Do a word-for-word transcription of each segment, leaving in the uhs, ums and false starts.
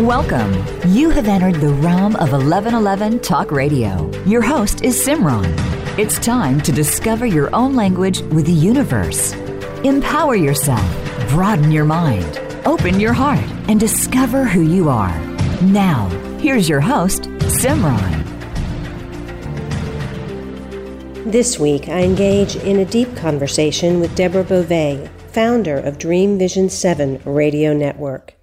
Welcome. You have entered the realm of eleven eleven Talk Radio. Your host is Simran. It's time to discover your own language with the universe. Empower yourself, broaden your mind, open your heart, and discover who you are. Now, here's your host, Simran. This week, I engage in a deep conversation with Deborah Beauvais, founder of Dream Vision seven Radio Network.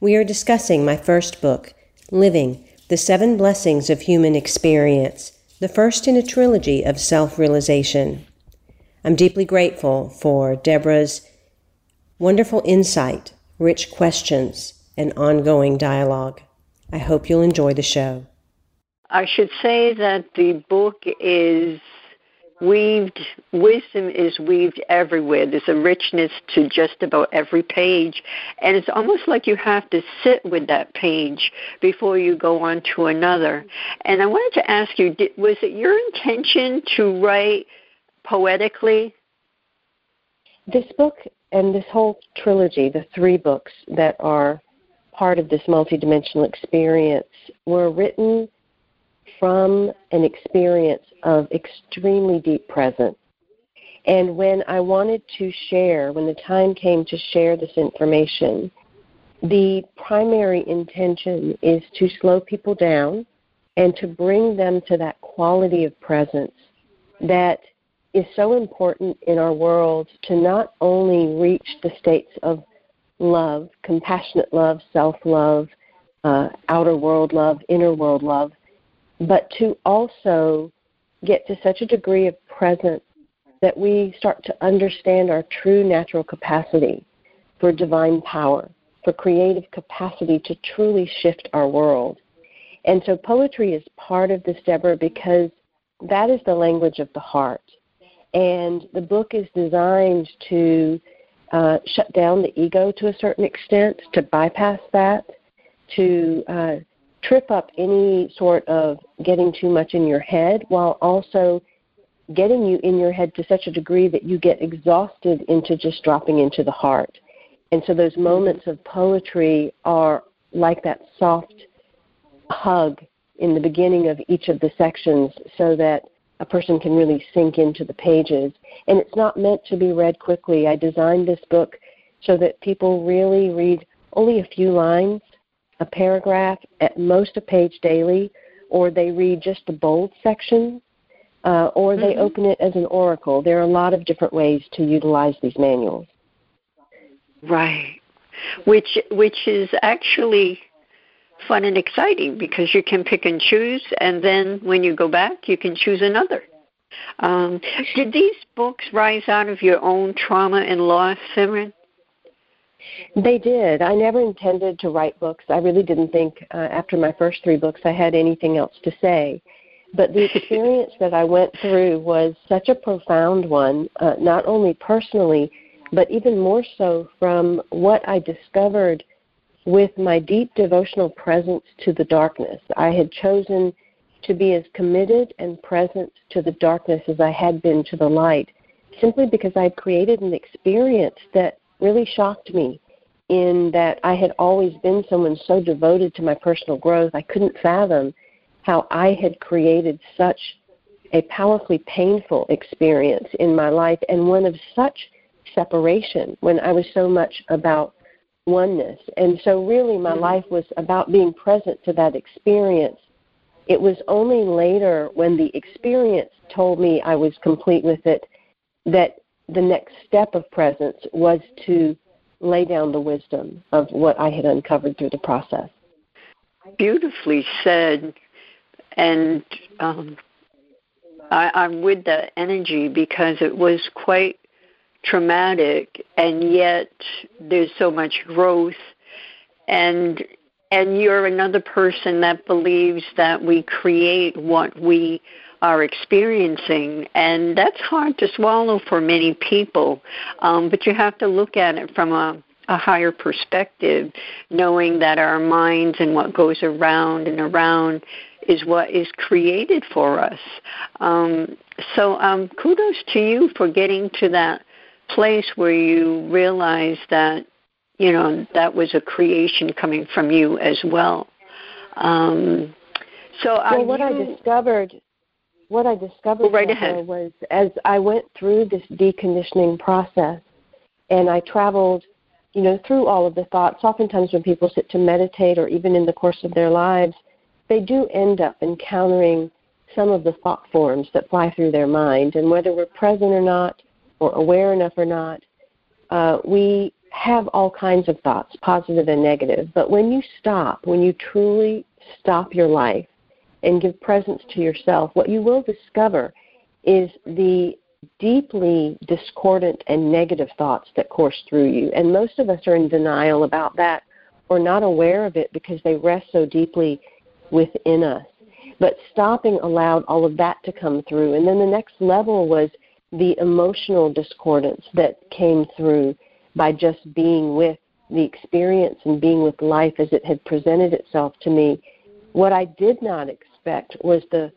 We are discussing my first book, Living, the Seven Blessings of Human Experience, the first in a trilogy of self-realization. I'm deeply grateful for Deborah's wonderful insight, rich questions, and ongoing dialogue. I hope you'll enjoy the show. I should say that the book is weaved, wisdom is weaved everywhere. There's a richness to just about every page, and it's almost like you have to sit with that page before you go on to another. And I wanted to ask you, did, was it your intention to write poetically? This book and this whole trilogy, the three books that are part of this multidimensional experience, were written from an experience of extremely deep presence. And when I wanted to share, when the time came to share this information, the primary intention is to slow people down and to bring them to that quality of presence that is so important in our world, to not only reach the states of love, compassionate love, self-love, uh, outer world love, inner world love, but to also get to such a degree of presence that we start to understand our true natural capacity for divine power, for creative capacity to truly shift our world. And so poetry is part of this, Deborah, because that is the language of the heart. And the book is designed to uh, shut down the ego to a certain extent, to bypass that, to uh, trip up any sort of getting too much in your head, while also getting you in your head to such a degree that you get exhausted into just dropping into the heart. And so those moments of poetry are like that soft hug in the beginning of each of the sections so that a person can really sink into the pages. And it's not meant to be read quickly. I designed this book so that people really read only a few lines, a paragraph, at most a page daily, or they read just the bold section, uh, or they mm-hmm. open it as an oracle. There are a lot of different ways to utilize these manuals. Right, which which is actually fun and exciting because you can pick and choose, and then when you go back, you can choose another. Um, did these books rise out of your own trauma and loss, Simran? They did. I never intended to write books. I really didn't think uh, after my first three books I had anything else to say. But the experience that I went through was such a profound one, uh, not only personally, but even more so from what I discovered with my deep devotional presence to the darkness. I had chosen to be as committed and present to the darkness as I had been to the light, simply because I had created an experience that really shocked me, in that I had always been someone so devoted to my personal growth. I couldn't fathom how I had created such a powerfully painful experience in my life, and one of such separation when I was so much about oneness. And so really my life was about being present to that experience. It was only later, when the experience told me I was complete with it, that the next step of presence was to lay down the wisdom of what I had uncovered through the process. Beautifully said. And um, I, I'm with that energy because it was quite traumatic, and yet there's so much growth. And and you're another person that believes that we create what we are experiencing, and that's hard to swallow for many people, um, but you have to look at it from a, a higher perspective, knowing that our minds and what goes around and around is what is created for us. Um, so um, kudos to you for getting to that place where you realize that, you know, that was a creation coming from you as well. Um, so well, I what knew, I discovered, what I discovered right ahead. was as I went through this deconditioning process, and I traveled, you know, through all of the thoughts. Oftentimes when people sit to meditate or even in the course of their lives, they do end up encountering some of the thought forms that fly through their mind. And whether we're present or not, or aware enough or not, uh, we have all kinds of thoughts, positive and negative. But when you stop, when you truly stop your life and give presence to yourself, what you will discover is the deeply discordant and negative thoughts that course through you. And most of us are in denial about that or not aware of it because they rest so deeply within us. But stopping allowed all of that to come through. And then the next level was the emotional discordance that came through by just being with the experience and being with life as it had presented itself to me. What I did not expect was the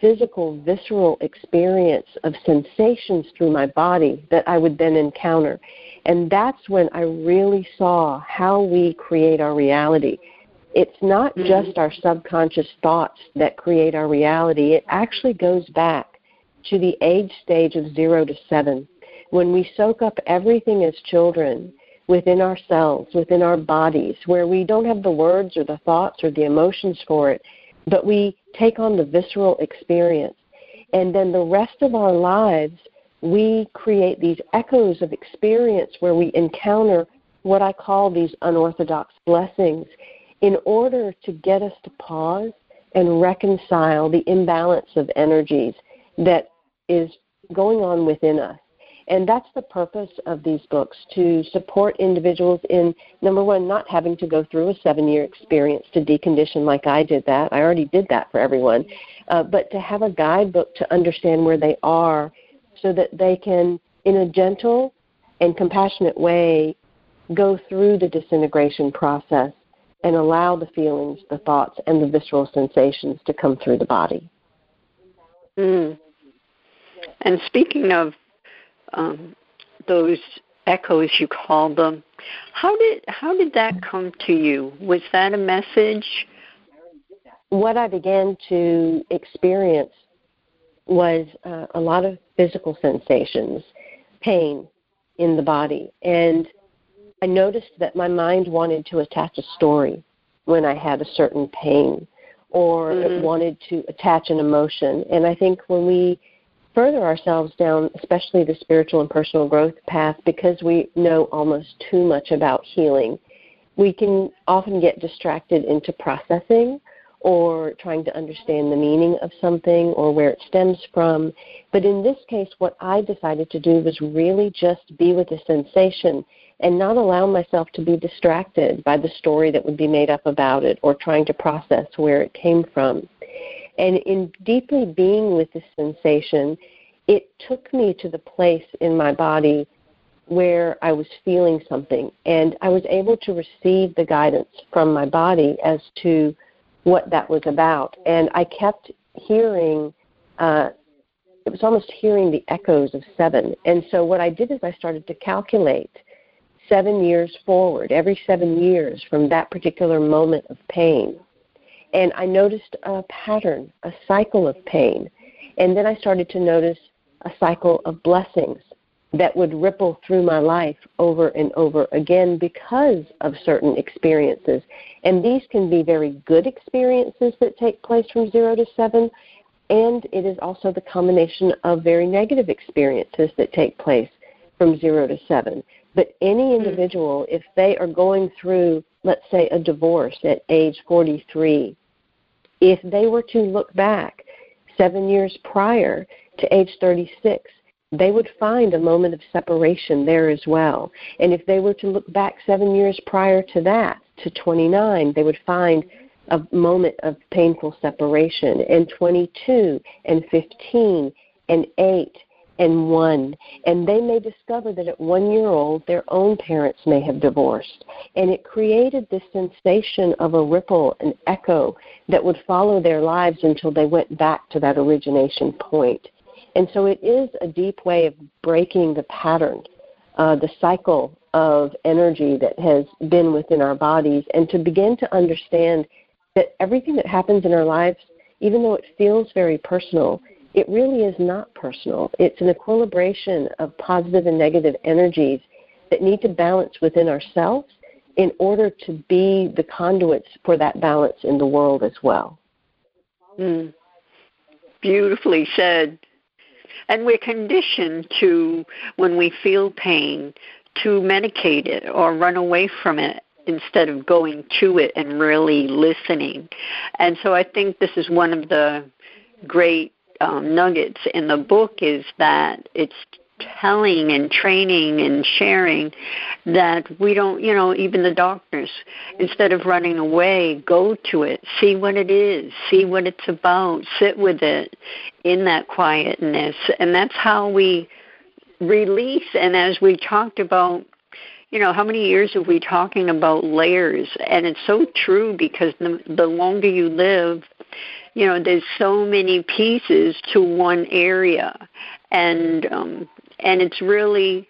physical, visceral experience of sensations through my body that I would then encounter. And that's when I really saw how we create our reality. It's not just our subconscious thoughts that create our reality. It actually goes back to the age stage of zero to seven, when we soak up everything as children within ourselves, within our bodies, where we don't have the words or the thoughts or the emotions for it, but we take on the visceral experience. And then the rest of our lives, we create these echoes of experience where we encounter what I call these unorthodox blessings, in order to get us to pause and reconcile the imbalance of energies that is going on within us. And that's the purpose of these books, to support individuals in, number one, not having to go through a seven-year experience to decondition like I did that. I already did that for everyone. Uh, but to have a guidebook to understand where they are so that they can, in a gentle and compassionate way, go through the disintegration process and allow the feelings, the thoughts, and the visceral sensations to come through the body. Mm. And speaking of um, those echoes, you call them, how did how did that come to you? Was that a message? What I began to experience was uh, a lot of physical sensations, pain in the body, and I noticed that my mind wanted to attach a story when I had a certain pain, or mm-hmm. it wanted to attach an emotion. And I think when we further ourselves down, especially the spiritual and personal growth path, because we know almost too much about healing, we can often get distracted into processing or trying to understand the meaning of something or where it stems from. But in this case, what I decided to do was really just be with the sensation and not allow myself to be distracted by the story that would be made up about it or trying to process where it came from. And in deeply being with this sensation, it took me to the place in my body where I was feeling something, and I was able to receive the guidance from my body as to what that was about. And I kept hearing, uh, it was almost hearing the echoes of seven. And so what I did is I started to calculate seven years forward, every seven years from that particular moment of pain. And I noticed a pattern, a cycle of pain. And then I started to notice a cycle of blessings that would ripple through my life over and over again because of certain experiences. And these can be very good experiences that take place from zero to seven, and it is also the combination of very negative experiences that take place from zero to seven. But any individual, if they are going through, let's say, a divorce at age forty-three, if they were to look back seven years prior to age thirty-six, they would find a moment of separation there as well. And if they were to look back seven years prior to that, to twenty-nine, they would find a moment of painful separation. And twenty-two, and fifteen, and eight, and one, and they may discover that at one year old, their own parents may have divorced. And it created this sensation of a ripple, an echo that would follow their lives until they went back to that origination point. And so it is a deep way of breaking the pattern uh, the cycle of energy that has been within our bodies, and to begin to understand that everything that happens in our lives, even though it feels very personal, it really is not personal. It's an equilibration of positive and negative energies that need to balance within ourselves in order to be the conduits for that balance in the world as well. Mm. Beautifully said. And we're conditioned to, when we feel pain, to medicate it or run away from it, instead of going to it and really listening. And so I think this is one of the great um, nuggets in the book, is that it's telling and training and sharing that we don't, you know, even the doctors, instead of running away, go to it, see what it is, see what it's about, sit with it in that quietness. And that's how we release. And as we talked about, you know, how many years are we talking about layers? And it's so true, because the, the longer you live, you know, there's so many pieces to one area, and um, and it's really,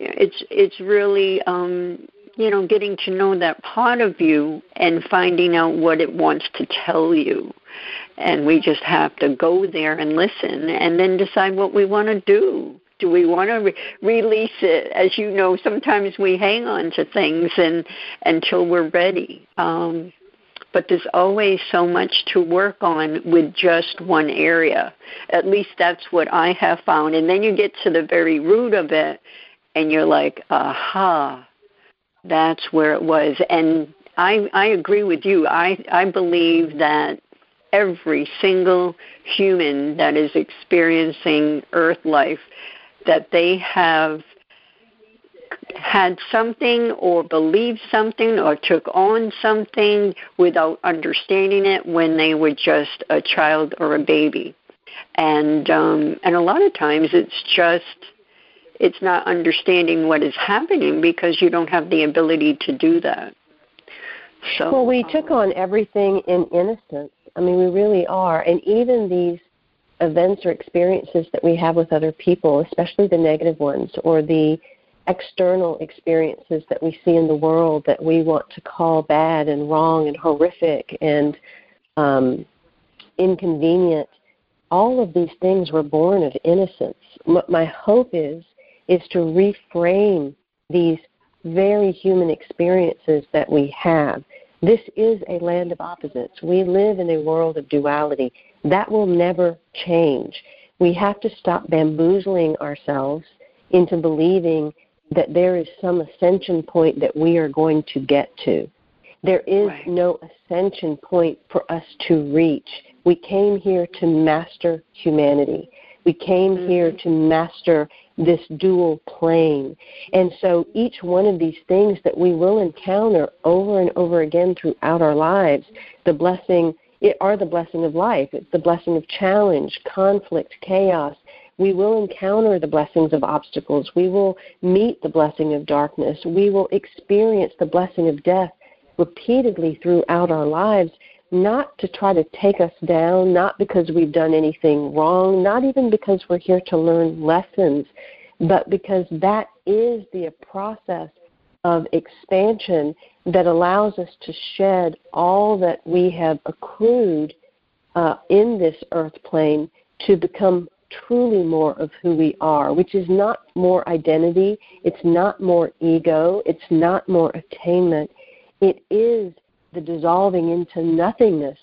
it's it's really, um, you know, getting to know that part of you and finding out what it wants to tell you, and we just have to go there and listen, and then decide what we want to do. Do we want to re- release it? As you know, sometimes we hang on to things and until we're ready. Um, but there's always so much to work on with just one area. At least that's what I have found. And then you get to the very root of it, and you're like, aha, that's where it was. And I, I agree with you. I, I believe that every single human that is experiencing Earth life, that they have had something or believed something or took on something without understanding it when they were just a child or a baby. And um, and a lot of times it's just, it's not understanding what is happening, because you don't have the ability to do that. So, well, we um, took on everything in innocence. I mean, we really are. And even these events or experiences that we have with other people, especially the negative ones or the external experiences that we see in the world that we want to call bad and wrong and horrific and um, inconvenient, all of these things were born of innocence. What my hope is, is to reframe these very human experiences that we have. This is a land of opposites. We live in a world of duality. That will never change. We have to stop bamboozling ourselves into believing that there is some ascension point that we are going to get to. There is right. no ascension point for us to reach. We came here to master humanity. We came mm-hmm. here to master this dual plane. And so each one of these things that we will encounter over and over again throughout our lives, the blessing, it are the blessing of life. It's the blessing of challenge, conflict, chaos. We will encounter the blessings of obstacles. We will meet the blessing of darkness. We will experience the blessing of death repeatedly throughout our lives, not to try to take us down, not because we've done anything wrong, not even because we're here to learn lessons, but because that is the process of expansion that allows us to shed all that we have accrued uh, in this earth plane to become truly more of who we are, which is not more identity, it's not more ego, it's not more attainment. It is the dissolving into nothingness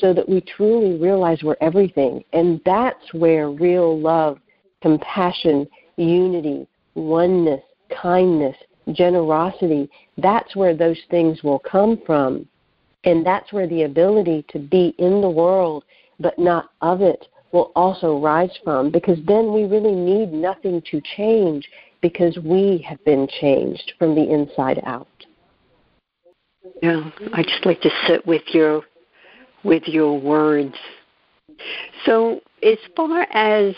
so that we truly realize we're everything. And that's where real love, compassion, unity, oneness, kindness, generosity, that's where those things will come from. And that's where the ability to be in the world but not of it will also rise from, because then we really need nothing to change, because we have been changed from the inside out. Yeah, I just like to sit with your with your words. So as far as,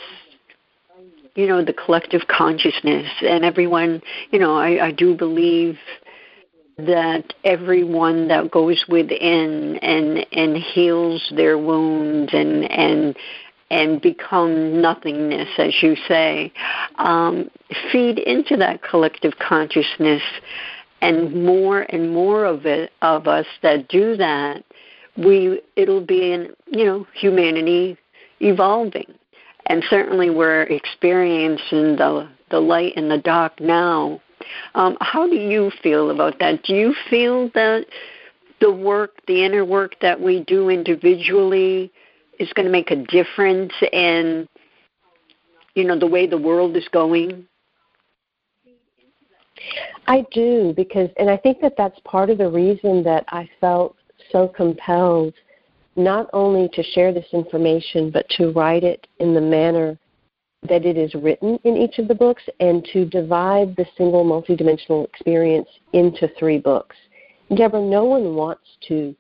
you know, the collective consciousness and everyone, you know, I, I do believe that everyone that goes within and, and heals their wounds and and and become nothingness, as you say, um, feed into that collective consciousness, and more and more of it of us that do that, we it'll be in you know humanity evolving. And certainly we're experiencing the, the light and the dark now. Um, how do you feel about that? Do you feel that the work, the inner work that we do individually is going to make a difference in, you know, the way the world is going? I do, because, and I think that that's part of the reason that I felt so compelled not only to share this information, but to write it in the manner that it is written in each of the books, and to divide the single multidimensional experience into three books. Deborah, no one wants to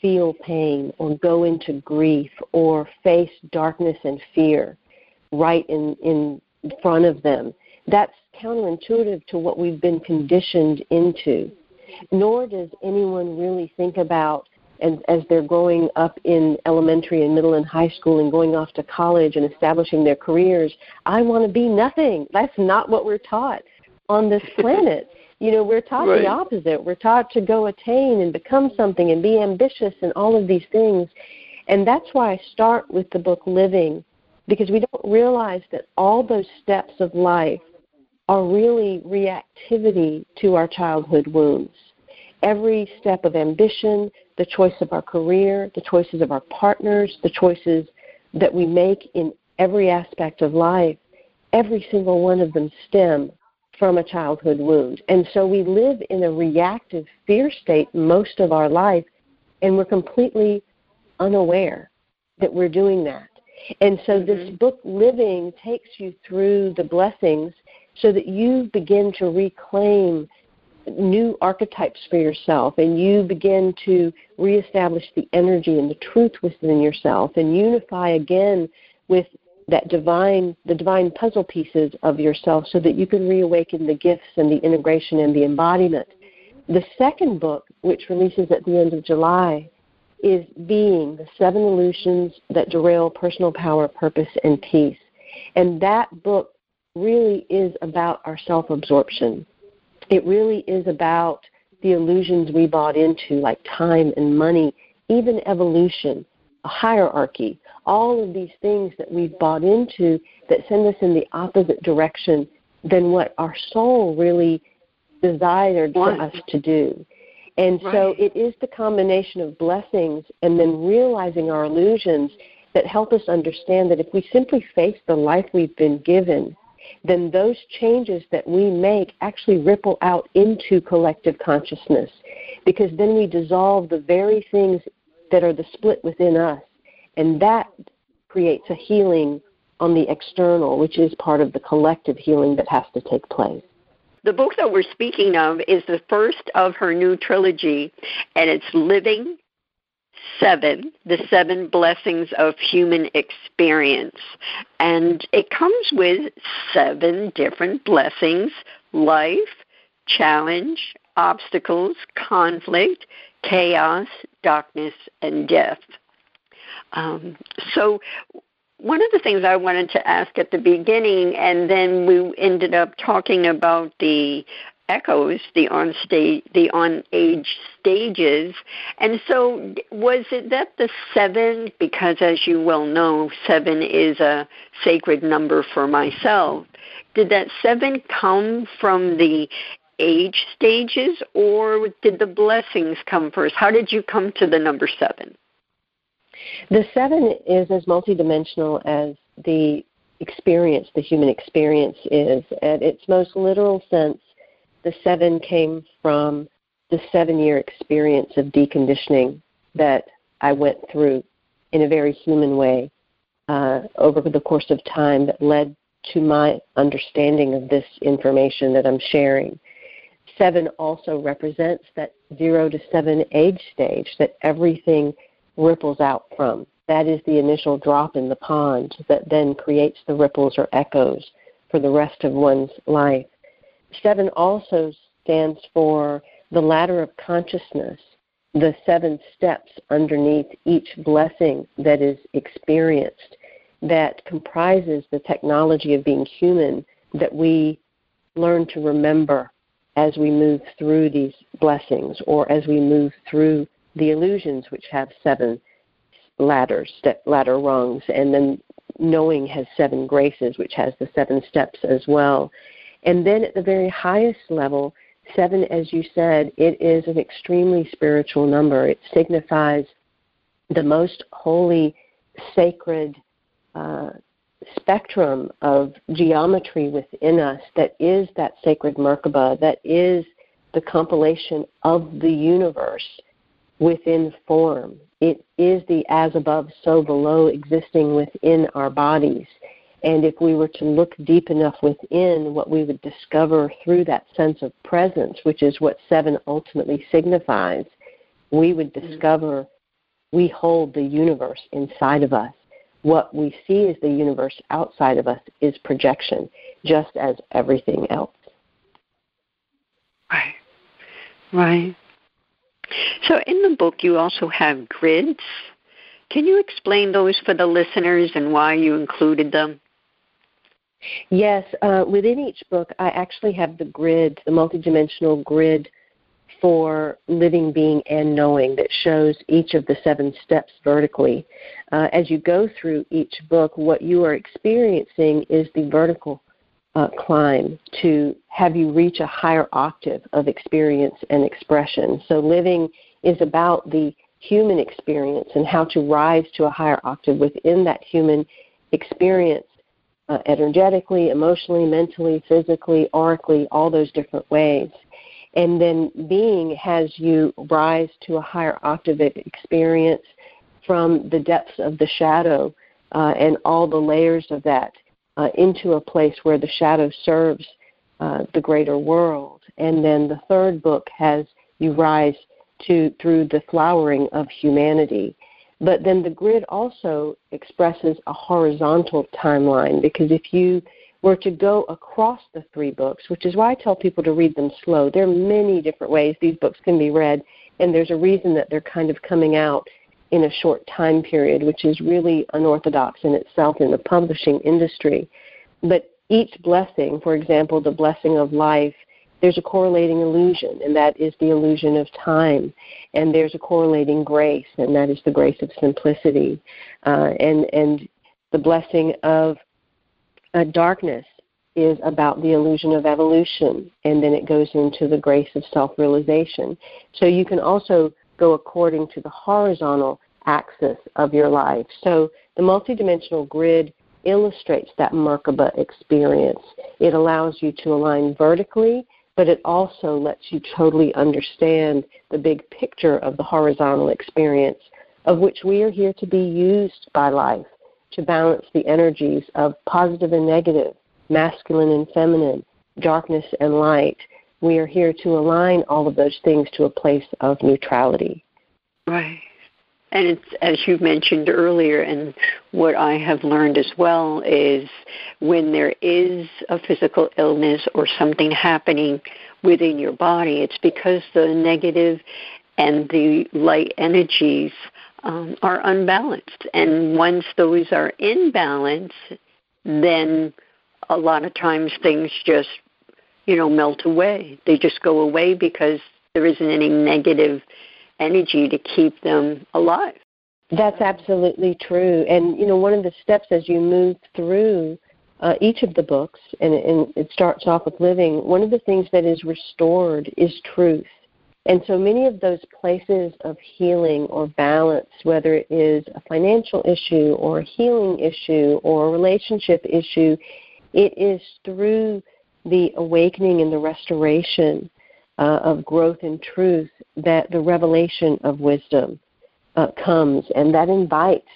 feel pain or go into grief or face darkness and fear right in, in front of them. That's counterintuitive to what we've been conditioned into. Nor does anyone really think about, and as they're growing up in elementary and middle and high school and going off to college and establishing their careers, I want to be nothing. That's not what we're taught on this planet. You know, we're taught right. the opposite. We're taught to go attain and become something and be ambitious and all of these things. And that's why I start with the book Living, because we don't realize that all those steps of life are really reactivity to our childhood wounds. Every step of ambition, the choice of our career, the choices of our partners, the choices that we make in every aspect of life, every single one of them stem from a childhood wound. And so we live in a reactive fear state most of our life, and we're completely unaware that we're doing that. And so mm-hmm. this book, Living, takes you through the blessings so that you begin to reclaim new archetypes for yourself, and you begin to reestablish the energy and the truth within yourself, and unify again with that divine, the divine puzzle pieces of yourself, so that you can reawaken the gifts and the integration and the embodiment. The second book, which releases at the end of July, is Being, the Seven Illusions That Derail Personal Power, Purpose, and Peace. And that book really is about our self-absorption. It really is about the illusions we bought into, like time and money, even evolution, a hierarchy, all of these things that we've bought into that send us in the opposite direction than what our soul really desired for us to do. And right. so it is the combination of blessings and then realizing our illusions that help us understand that if we simply face the life we've been given, then those changes that we make actually ripple out into collective consciousness, because then we dissolve the very things that are the split within us, and that creates a healing on the external, which is part of the collective healing that has to take place. The book that we're speaking of is the first of her new trilogy, and it's Living, Seven, the Seven Blessings of Human Experience. And it comes with seven different blessings: life, challenge, obstacles, conflict, chaos, darkness, and death. Um, so one of the things I wanted to ask at the beginning, and then we ended up talking about the echoes, the on stage, the on age stages. And so was it that the seven, because as you well know, seven is a sacred number for myself, did that seven come from the age stages, or did the blessings come first? How did you come to the number seven? The seven is as multidimensional as the experience, the human experience is. At its most literal sense, the seven came from the seven-year experience of deconditioning that I went through in a very human way uh, over the course of time that led to my understanding of this information that I'm sharing. Seven also represents that zero to seven age stage that everything ripples out from. That is the initial drop in the pond that then creates the ripples or echoes for the rest of one's life. Seven also stands for the ladder of consciousness, the seven steps underneath each blessing that is experienced. that comprises the technology of being human that we learn to remember as we move through these blessings, or as we move through the illusions, which have seven ladders, ladder rungs, and then knowing has seven graces, which has the seven steps as well. And then at the very highest level, seven, as you said, it is an extremely spiritual number. It signifies the most holy, sacred uh, spectrum of geometry within us that is that sacred Merkaba, that is the compilation of the universe within form. It is the as above, so below existing within our bodies. And if we were to look deep enough within, what we would discover through that sense of presence, which is what seven ultimately signifies, we would discover we hold the universe inside of us. What we see as the universe outside of us is projection, just as everything else. Right. Right. So in the book, you also have grids. Can you explain those for the listeners and why you included them? Yes, uh, within each book, I actually have the grid, the multidimensional grid for living, being, and knowing that shows each of the seven steps vertically. Uh, as you go through each book, what you are experiencing is the vertical uh, climb to have you reach a higher octave of experience and expression. So living is about the human experience and how to rise to a higher octave within that human experience. Uh, energetically, emotionally, mentally, physically, aurically, all those different ways. And then being has you rise to a higher octave experience from the depths of the shadow uh, and all the layers of that uh, into a place where the shadow serves uh, the greater world. And then the third book has you rise to through the flowering of humanity. But then the grid also expresses a horizontal timeline, because if you were to go across the three books, which is why I tell people to read them slow. There are many different ways these books can be read, and there's a reason that they're kind of coming out in a short time period, which is really unorthodox in itself in the publishing industry. But each blessing, for example, the blessing of life, there's a correlating illusion, and that is the illusion of time. And there's a correlating grace, and that is the grace of simplicity. Uh, and, and the blessing of uh, darkness is about the illusion of evolution, and then it goes into the grace of self-realization. So you can also go according to the horizontal axis of your life. So the multidimensional grid illustrates that Merkaba experience. It allows you to align vertically, but it also lets you totally understand the big picture of the horizontal experience, of which we are here to be used by life to balance the energies of positive and negative, masculine and feminine, darkness and light. We are here to align all of those things to a place of neutrality. Right. And it's, as you mentioned earlier, and what I have learned as well, is when there is a physical illness or something happening within your body, it's because the negative and the light energies um, are unbalanced. And once those are in balance, then a lot of times things just, you know, melt away. They just go away because there isn't any negative energy to keep them alive. That's absolutely true. And, you know, one of the steps as you move through uh, each of the books, and, and it starts off with living, one of the things that is restored is truth. And so many of those places of healing or balance, whether it is a financial issue or a healing issue or a relationship issue, it is through the awakening and the restoration Uh, of growth and truth that the revelation of wisdom uh, comes, and that invites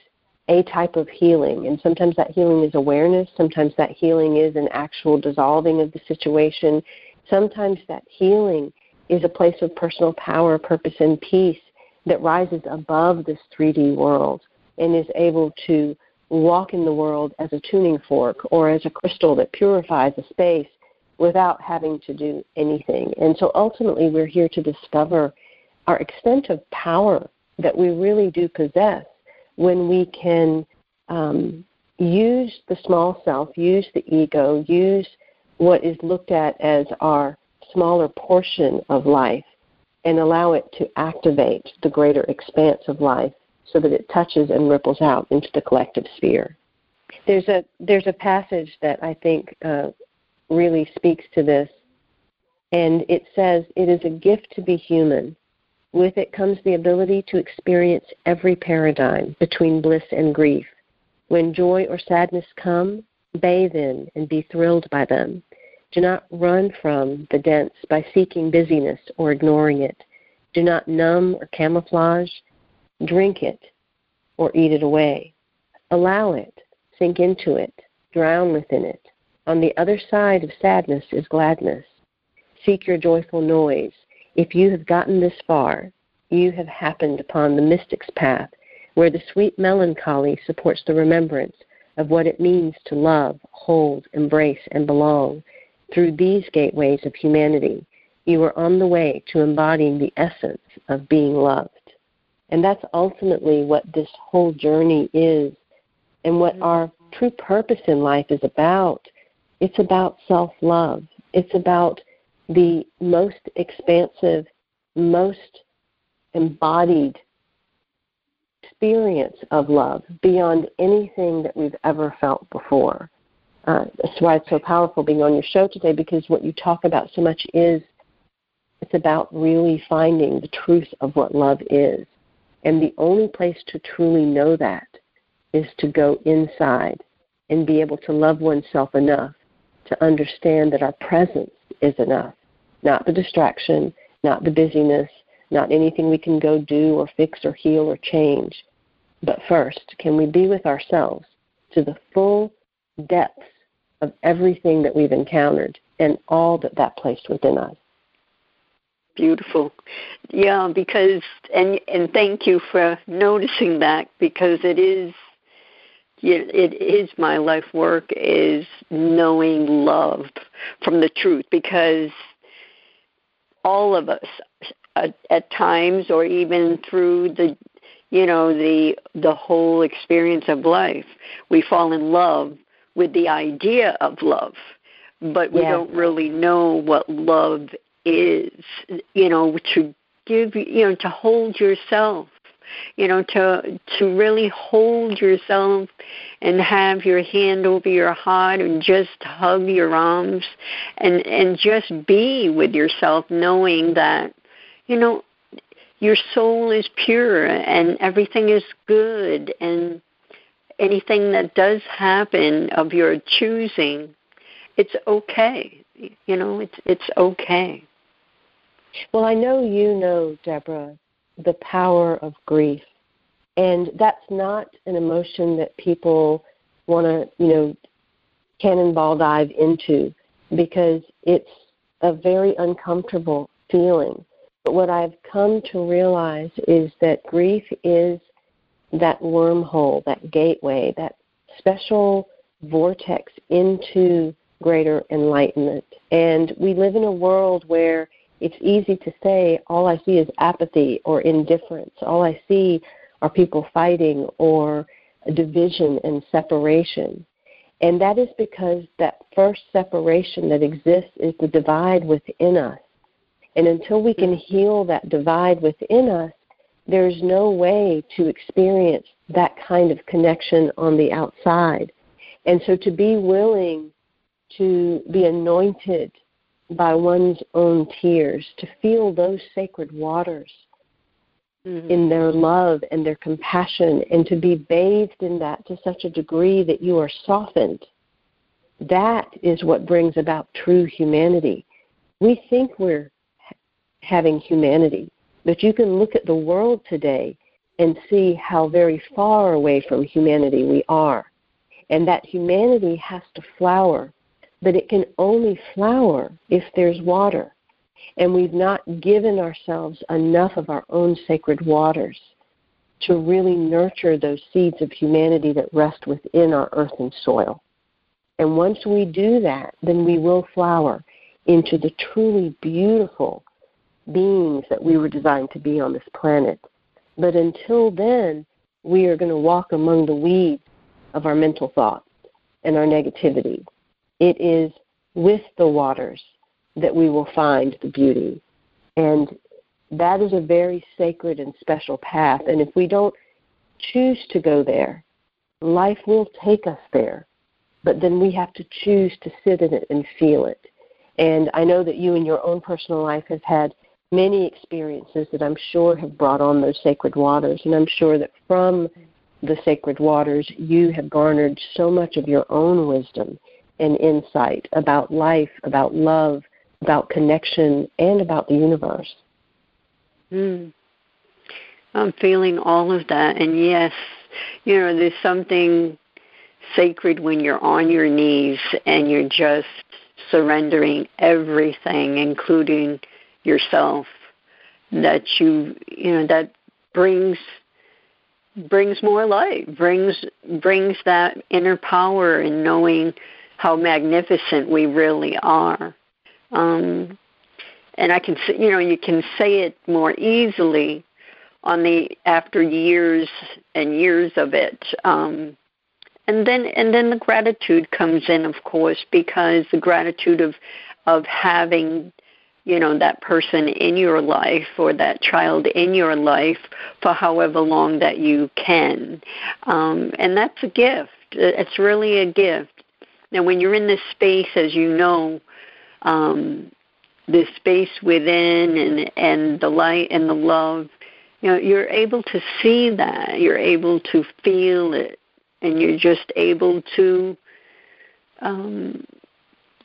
a type of healing. And sometimes that healing is awareness. Sometimes that healing is an actual dissolving of the situation. Sometimes that healing is a place of personal power, purpose, and peace that rises above this three D world and is able to walk in the world as a tuning fork or as a crystal that purifies a space without having to do anything. And so ultimately we're here to discover our extent of power that we really do possess when we can um, use the small self, use the ego, use what is looked at as our smaller portion of life, and allow it to activate the greater expanse of life so that it touches and ripples out into the collective sphere. There's a there's a passage that I think uh, really speaks to this, and it says, "It is a gift to be human. With it comes the ability to experience every paradigm between bliss and grief. When joy or sadness come, bathe in and be thrilled by them. Do not run from the dense by seeking busyness or ignoring it. Do not numb or camouflage. Drink it or eat it away. Allow it, sink into it, drown within it. On the other side of sadness is gladness. Seek your joyful noise. If you have gotten this far, you have happened upon the mystic's path, where the sweet melancholy supports the remembrance of what it means to love, hold, embrace, and belong. Through these gateways of humanity, you are on the way to embodying the essence of being loved." And that's ultimately what this whole journey is, and what our true purpose in life is about. It's about self-love. It's about the most expansive, most embodied experience of love beyond anything that we've ever felt before. Uh, that's why it's so powerful being on your show today, because what you talk about so much is, it's about really finding the truth of what love is. And the only place to truly know that is to go inside and be able to love oneself enough to understand that our presence is enough, not the distraction, not the busyness, not anything we can go do or fix or heal or change. But first, can we be with ourselves to the full depths of everything that we've encountered and all that that placed within us? Beautiful. Yeah, because, and and thank you for noticing that, because it is, it is my life work, is knowing love from the truth, because all of us at, at times, or even through the, you know, the the whole experience of life, we fall in love with the idea of love, but we yeah. don't really know what love is, you know, to give, you know, to hold yourself, you know, to to really hold yourself and have your hand over your heart and just hug your arms and, and just be with yourself, knowing that, you know, your soul is pure and everything is good, and anything that does happen of your choosing, it's okay. You know, it's it's okay. Well, I know you know, Deborah, the power of grief. And that's not an emotion that people want to, you know, cannonball dive into, because it's a very uncomfortable feeling. But what I've come to realize is that grief is that wormhole, that gateway, that special vortex into greater enlightenment. And we live in a world where it's easy to say, all I see is apathy or indifference. All I see are people fighting or division and separation. And that is because that first separation that exists is the divide within us. And until we can heal that divide within us, there's no way to experience that kind of connection on the outside. And so to be willing to be anointed by one's own tears, to feel those sacred waters mm-hmm. in their love and their compassion, and to be bathed in that to such a degree that you are softened, that is what brings about true humanity. We think we're having humanity, but you can look at the world today and see how very far away from humanity we are. And that humanity has to flower, but it can only flower if there's water. And we've not given ourselves enough of our own sacred waters to really nurture those seeds of humanity that rest within our earthen soil. And once we do that, then we will flower into the truly beautiful beings that we were designed to be on this planet. But until then, we are going to walk among the weeds of our mental thoughts and our negativity. It is with the waters that we will find the beauty. And that is a very sacred and special path. And if we don't choose to go there, life will take us there. But then we have to choose to sit in it and feel it. And I know that you in your own personal life have had many experiences that I'm sure have brought on those sacred waters. And I'm sure that from the sacred waters, you have garnered so much of your own wisdom and insight about life, about love, about connection, and about the universe. Mm. I'm feeling all of that. And yes, you know, there's something sacred when you're on your knees and you're just surrendering everything, including yourself, that you, you know, that brings brings more light, brings brings that inner power in knowing how magnificent we really are. Um, and I can, you know, you can say it more easily on the after years and years of it. Um, and then and then the gratitude comes in, of course, because the gratitude of of having, you know, that person in your life or that child in your life for however long that you can. Um, and that's a gift. It's really a gift. Now, when you're in this space, as you know, um, the space within and, and the light and the love, you know, you're able to see that. You're able to feel it. And you're just able to, um,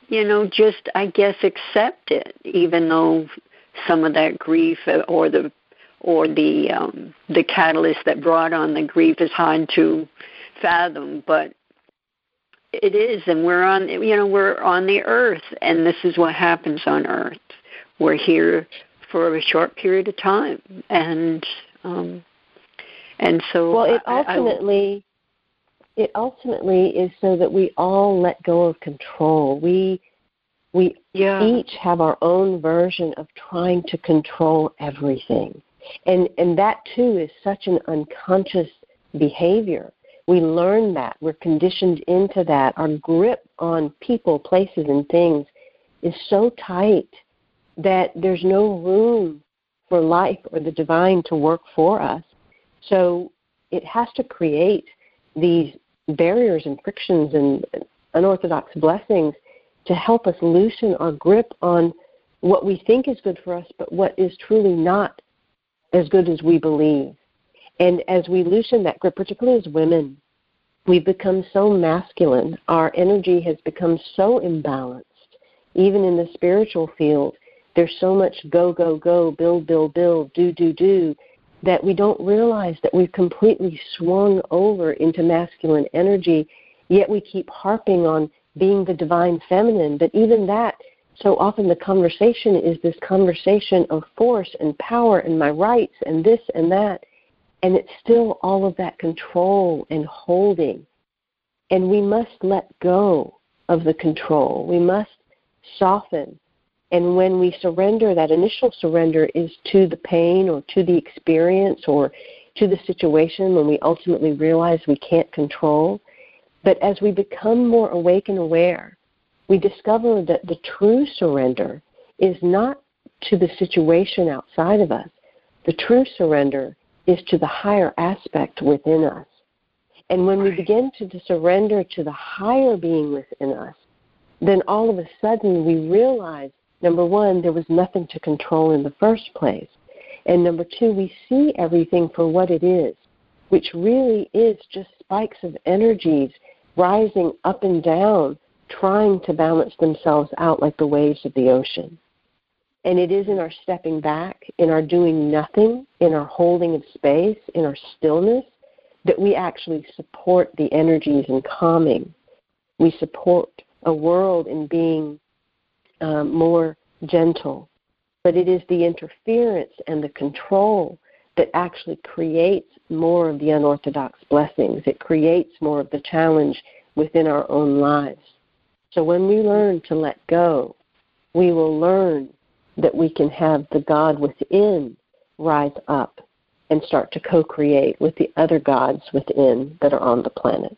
you know, just, I guess, accept it, even though some of that grief or the or the um, the catalyst that brought on the grief is hard to fathom. But it is, and we're on, you know, we're on the earth, and this is what happens on earth. We're here for a short period of time, and um, and so. Well, it ultimately. I, I, It ultimately is so that we all let go of control. We we yeah. each have our own version of trying to control everything. And and that, too, is such an unconscious behavior. We learn that. We're conditioned into that. Our grip on people, places, and things is so tight that there's no room for life or the divine to work for us. So it has to create these barriers and frictions and unorthodox blessings to help us loosen our grip on what we think is good for us, but what is truly not as good as we believe. And as we loosen that grip, particularly as women, we've become so masculine. Our energy has become so imbalanced. Even in the spiritual field, there's so much go, go, go, build, build, build, do, do, do, that we don't realize that we've completely swung over into masculine energy, yet we keep harping on being the divine feminine. But even that, so often the conversation is this conversation of force and power and my rights and this and that, and it's still all of that control and holding. And we must let go of the control. We must soften. And when we surrender, that initial surrender is to the pain or to the experience or to the situation when we ultimately realize we can't control. But as we become more awake and aware, we discover that the true surrender is not to the situation outside of us. The true surrender is to the higher aspect within us. And when we begin to, to surrender to the higher being within us, then all of a sudden we realize, number one, there was nothing to control in the first place. And number two, we see everything for what it is, which really is just spikes of energies rising up and down, trying to balance themselves out like the waves of the ocean. And it is in our stepping back, in our doing nothing, in our holding of space, in our stillness, that we actually support the energies in calming. We support a world in being Um, more gentle, but it is the interference and the control that actually creates more of the unorthodox blessings. It creates more of the challenge within our own lives. So when we learn to let go, we will learn that we can have the God within rise up and start to co-create with the other gods within that are on the planet.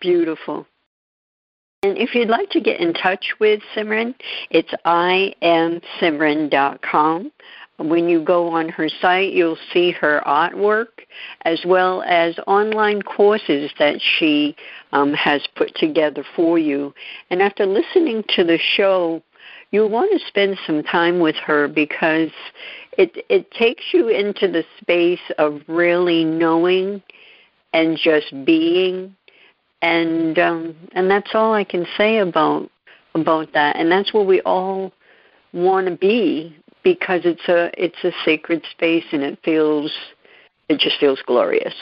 Beautiful. And if you'd like to get in touch with Simran, it's i am simran dot com. When you go on her site, you'll see her artwork as well as online courses that she um, has put together for you. And after listening to the show, you'll want to spend some time with her because it, it takes you into the space of really knowing and just being. And um, and that's all I can say about about that. And that's where we all want to be, because it's a it's a sacred space and it feels it just feels glorious.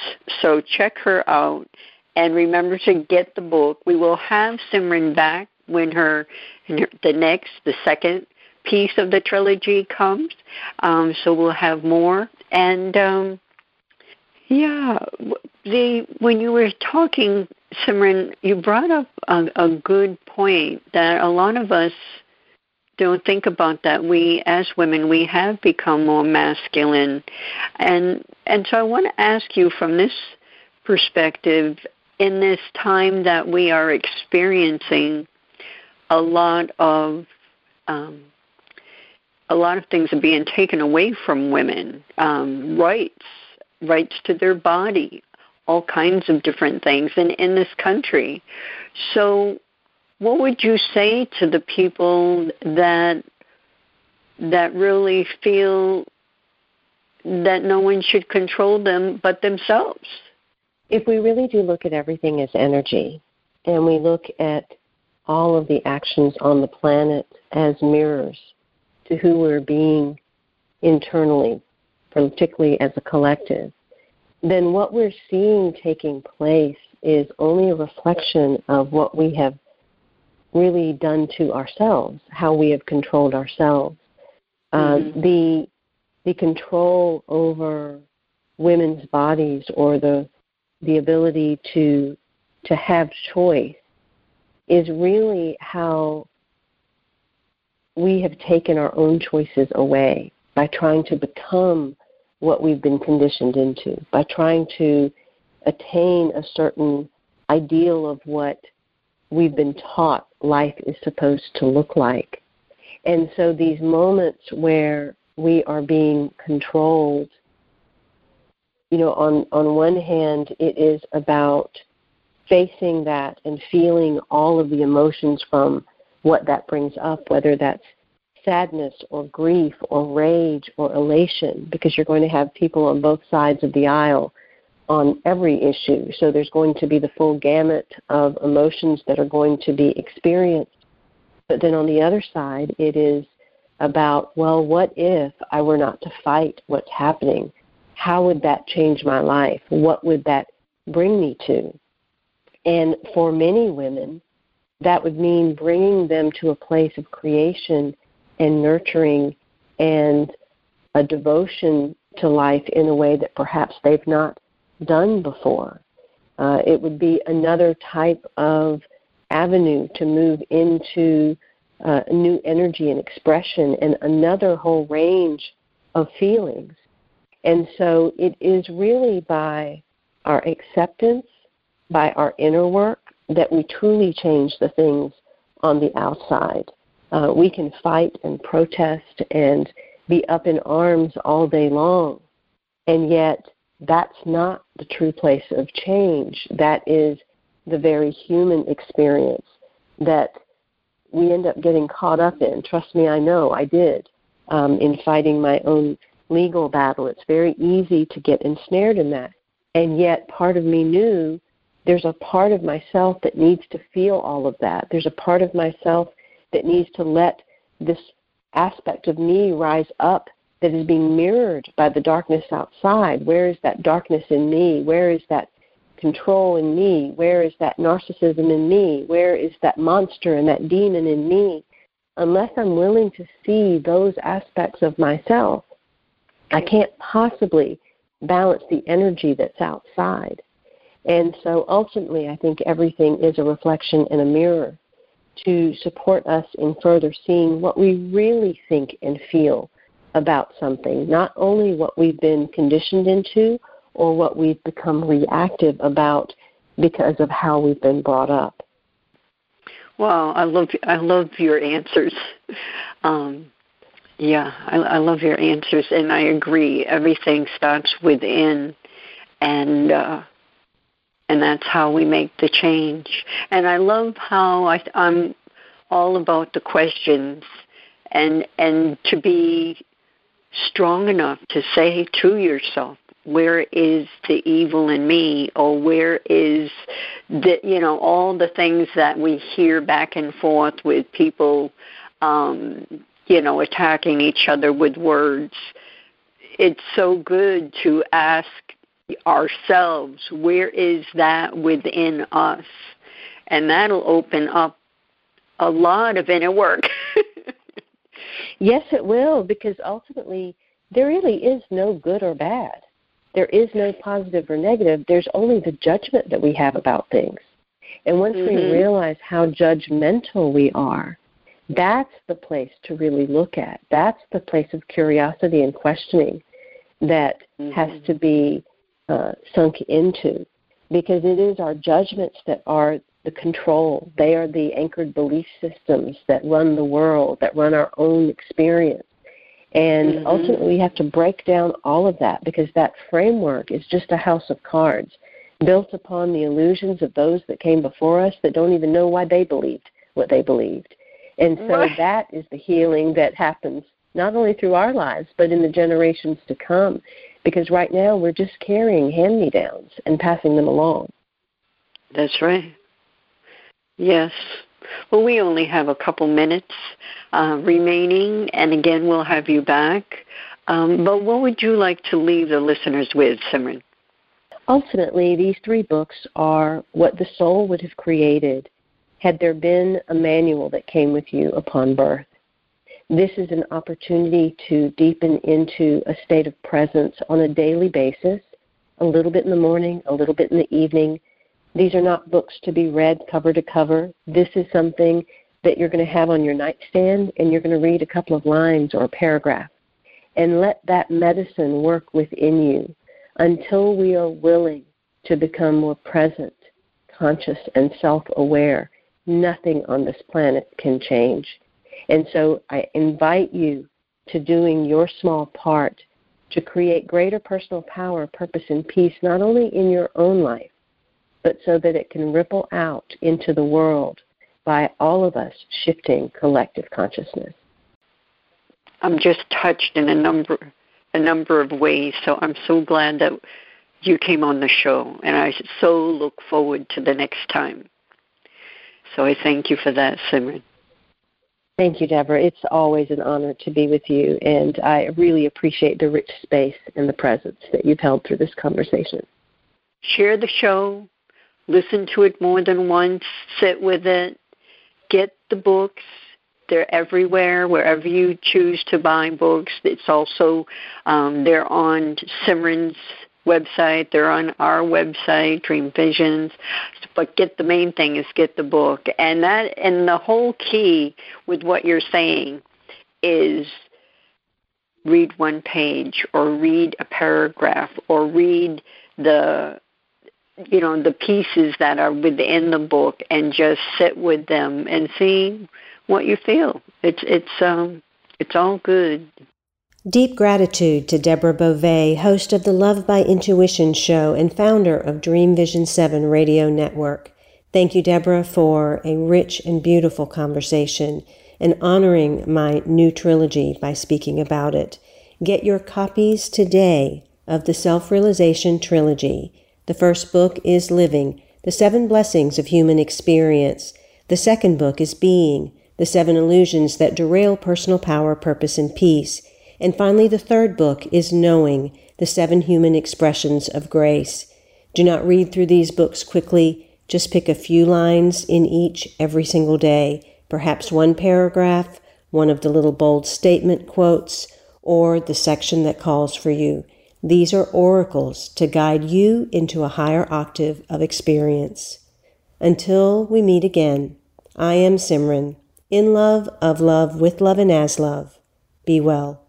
So check her out and remember to get the book. We will have Simran back when her, the next the second piece of the trilogy comes. Um, so we'll have more. And um, yeah, the when you were talking, Simran, you brought up a, a good point that a lot of us don't think about, that we, as women, we have become more masculine. And and so I want to ask you from this perspective, in this time that we are experiencing a lot of um, a lot of things are being taken away from women, um, rights, rights to their body, all kinds of different things in, in this country. So what would you say to the people that that really feel that no one should control them but themselves? If we really do look at everything as energy, and we look at all of the actions on the planet as mirrors to who we're being internally, particularly as a collective, then what we're seeing taking place is only a reflection of what we have really done to ourselves, how we have controlled ourselves. Mm-hmm. Uh, the the control over women's bodies, or the the ability to to have choice, is really how we have taken our own choices away by trying to become what we've been conditioned into, by trying to attain a certain ideal of what we've been taught life is supposed to look like. And so these moments where we are being controlled, you know, on, on one hand, it is about facing that and feeling all of the emotions from what that brings up, whether that's sadness or grief or rage or elation, because you're going to have people on both sides of the aisle on every issue. So there's going to be the full gamut of emotions that are going to be experienced. But then on the other side, it is about, well, what if I were not to fight what's happening? How would that change my life? What would that bring me to? And for many women, that would mean bringing them to a place of creation and nurturing and a devotion to life in a way that perhaps they've not done before. Uh, it would be another type of avenue to move into uh, new energy and expression and another whole range of feelings. And so it is really by our acceptance, by our inner work, that we truly change the things on the outside. Uh, we can fight and protest and be up in arms all day long, and yet that's not the true place of change. That is the very human experience that we end up getting caught up in. Trust me, I know, I did, um, in fighting my own legal battle. It's very easy to get ensnared in that, and yet part of me knew there's a part of myself that needs to feel all of that. There's a part of myself that needs to let this aspect of me rise up that is being mirrored by the darkness outside. Where is that darkness in me? Where is that control in me? Where is that narcissism in me? Where is that monster and that demon in me? Unless I'm willing to see those aspects of myself, I can't possibly balance the energy that's outside. And so ultimately, I think everything is a reflection and a mirror to support us in further seeing what we really think and feel about something, not only what we've been conditioned into or what we've become reactive about because of how we've been brought up. Wow, I love I love your answers. Um, yeah, I, I love your answers, and I agree. Everything starts within, and uh, and that's how we make the change. And I love how I, I'm all about the questions, and and to be strong enough to say to yourself, where is the evil in me, or where is the, you know, all the things that we hear back and forth with people, um, you know, attacking each other with words. It's so good to ask ourselves, where is that within us? And that'll open up a lot of inner work. Yes, it will, because ultimately there really is no good or bad. There is no positive or negative. There's only the judgment that we have about things. And once mm-hmm. we realize how judgmental we are, that's the place to really look at. That's the place of curiosity and questioning that mm-hmm. has to be uh, sunk into, because it is our judgments that are the control. They are the anchored belief systems that run the world, that run our own experience. And mm-hmm. ultimately, we have to break down all of that, because that framework is just a house of cards built upon the illusions of those that came before us that don't even know why they believed what they believed. And so right. that is the healing that happens not only through our lives, but in the generations to come, because right now we're just carrying hand-me-downs and passing them along. That's right. Yes. Well, we only have a couple minutes uh, remaining, and again, we'll have you back. Um, but what would you like to leave the listeners with, Simran? Ultimately, these three books are what the soul would have created had there been a manual that came with you upon birth. This is an opportunity to deepen into a state of presence on a daily basis, a little bit in the morning, a little bit in the evening. These are not books to be read cover to cover. This is something that you're going to have on your nightstand, and you're going to read a couple of lines or a paragraph and let that medicine work within you until we are willing to become more present, conscious, and self-aware. Nothing on this planet can change. And so I invite you to doing your small part to create greater personal power, purpose, and peace, not only in your own life, but so that it can ripple out into the world by all of us shifting collective consciousness. I'm just touched in a number a number of ways, so I'm so glad that you came on the show, and I so look forward to the next time. So I thank you for that, Simran. Thank you, Deborah. It's always an honor to be with you, and I really appreciate the rich space and the presence that you've held through this conversation. Share the show. Listen to it more than once. Sit with it. Get the books. They're everywhere, wherever you choose to buy books. It's also, um, they're on Simran's website. They're on our website, Dream Visions. But get the main thing is get the book. And that, and the whole key with what you're saying is read one page or read a paragraph or read the you know, the pieces that are within the book and just sit with them and see what you feel. It's it's um it's all good. Deep gratitude to Deborah Beauvais, host of the Love by Intuition show and founder of Dream Vision seven Radio Network. Thank you, Deborah, for a rich and beautiful conversation and honoring my new trilogy by speaking about it. Get your copies today of the Self-Realization Trilogy. The first book is Living, the Seven Blessings of Human Experience. The second book is Being, the Seven Illusions That Derail Personal Power, Purpose, and Peace. And finally, the third book is Knowing, the Seven Human Expressions of Grace. Do not read through these books quickly. Just pick a few lines in each every single day, perhaps one paragraph, one of the little bold statement quotes, or the section that calls for you. These are oracles to guide you into a higher octave of experience. Until we meet again, I am Simran, in love, of love, with love, and as love. Be well.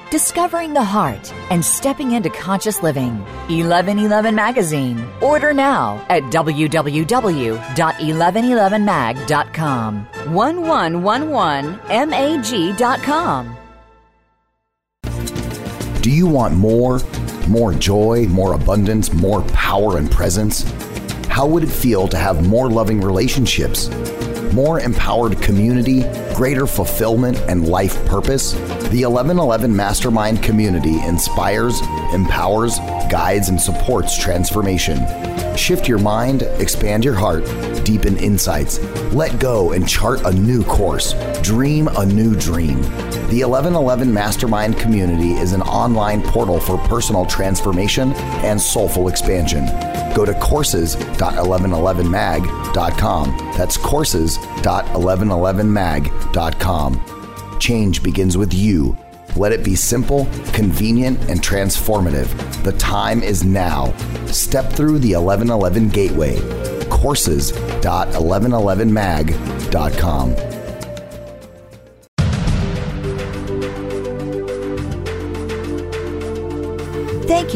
discovering the heart, and stepping into conscious living. eleven eleven Magazine. Order now at w w w dot eleven eleven mag dot com. eleven eleven mag dot com. Do you want more? More joy, more abundance, more power and presence? How would it feel to have more loving relationships, more empowered community, greater fulfillment and life purpose? The eleven eleven Mastermind Community inspires, empowers, guides, and supports transformation. Shift your mind, expand your heart, deepen insights, let go and chart a new course, dream a new dream. The eleven eleven Mastermind Community is an online portal for personal transformation and soulful expansion. Go to courses dot eleven eleven mag dot com. That's courses dot eleven eleven mag dot com. Change begins with you. Let it be simple, convenient, and transformative. The time is now. Step through the eleven eleven gateway. courses dot eleven eleven mag dot com. Thank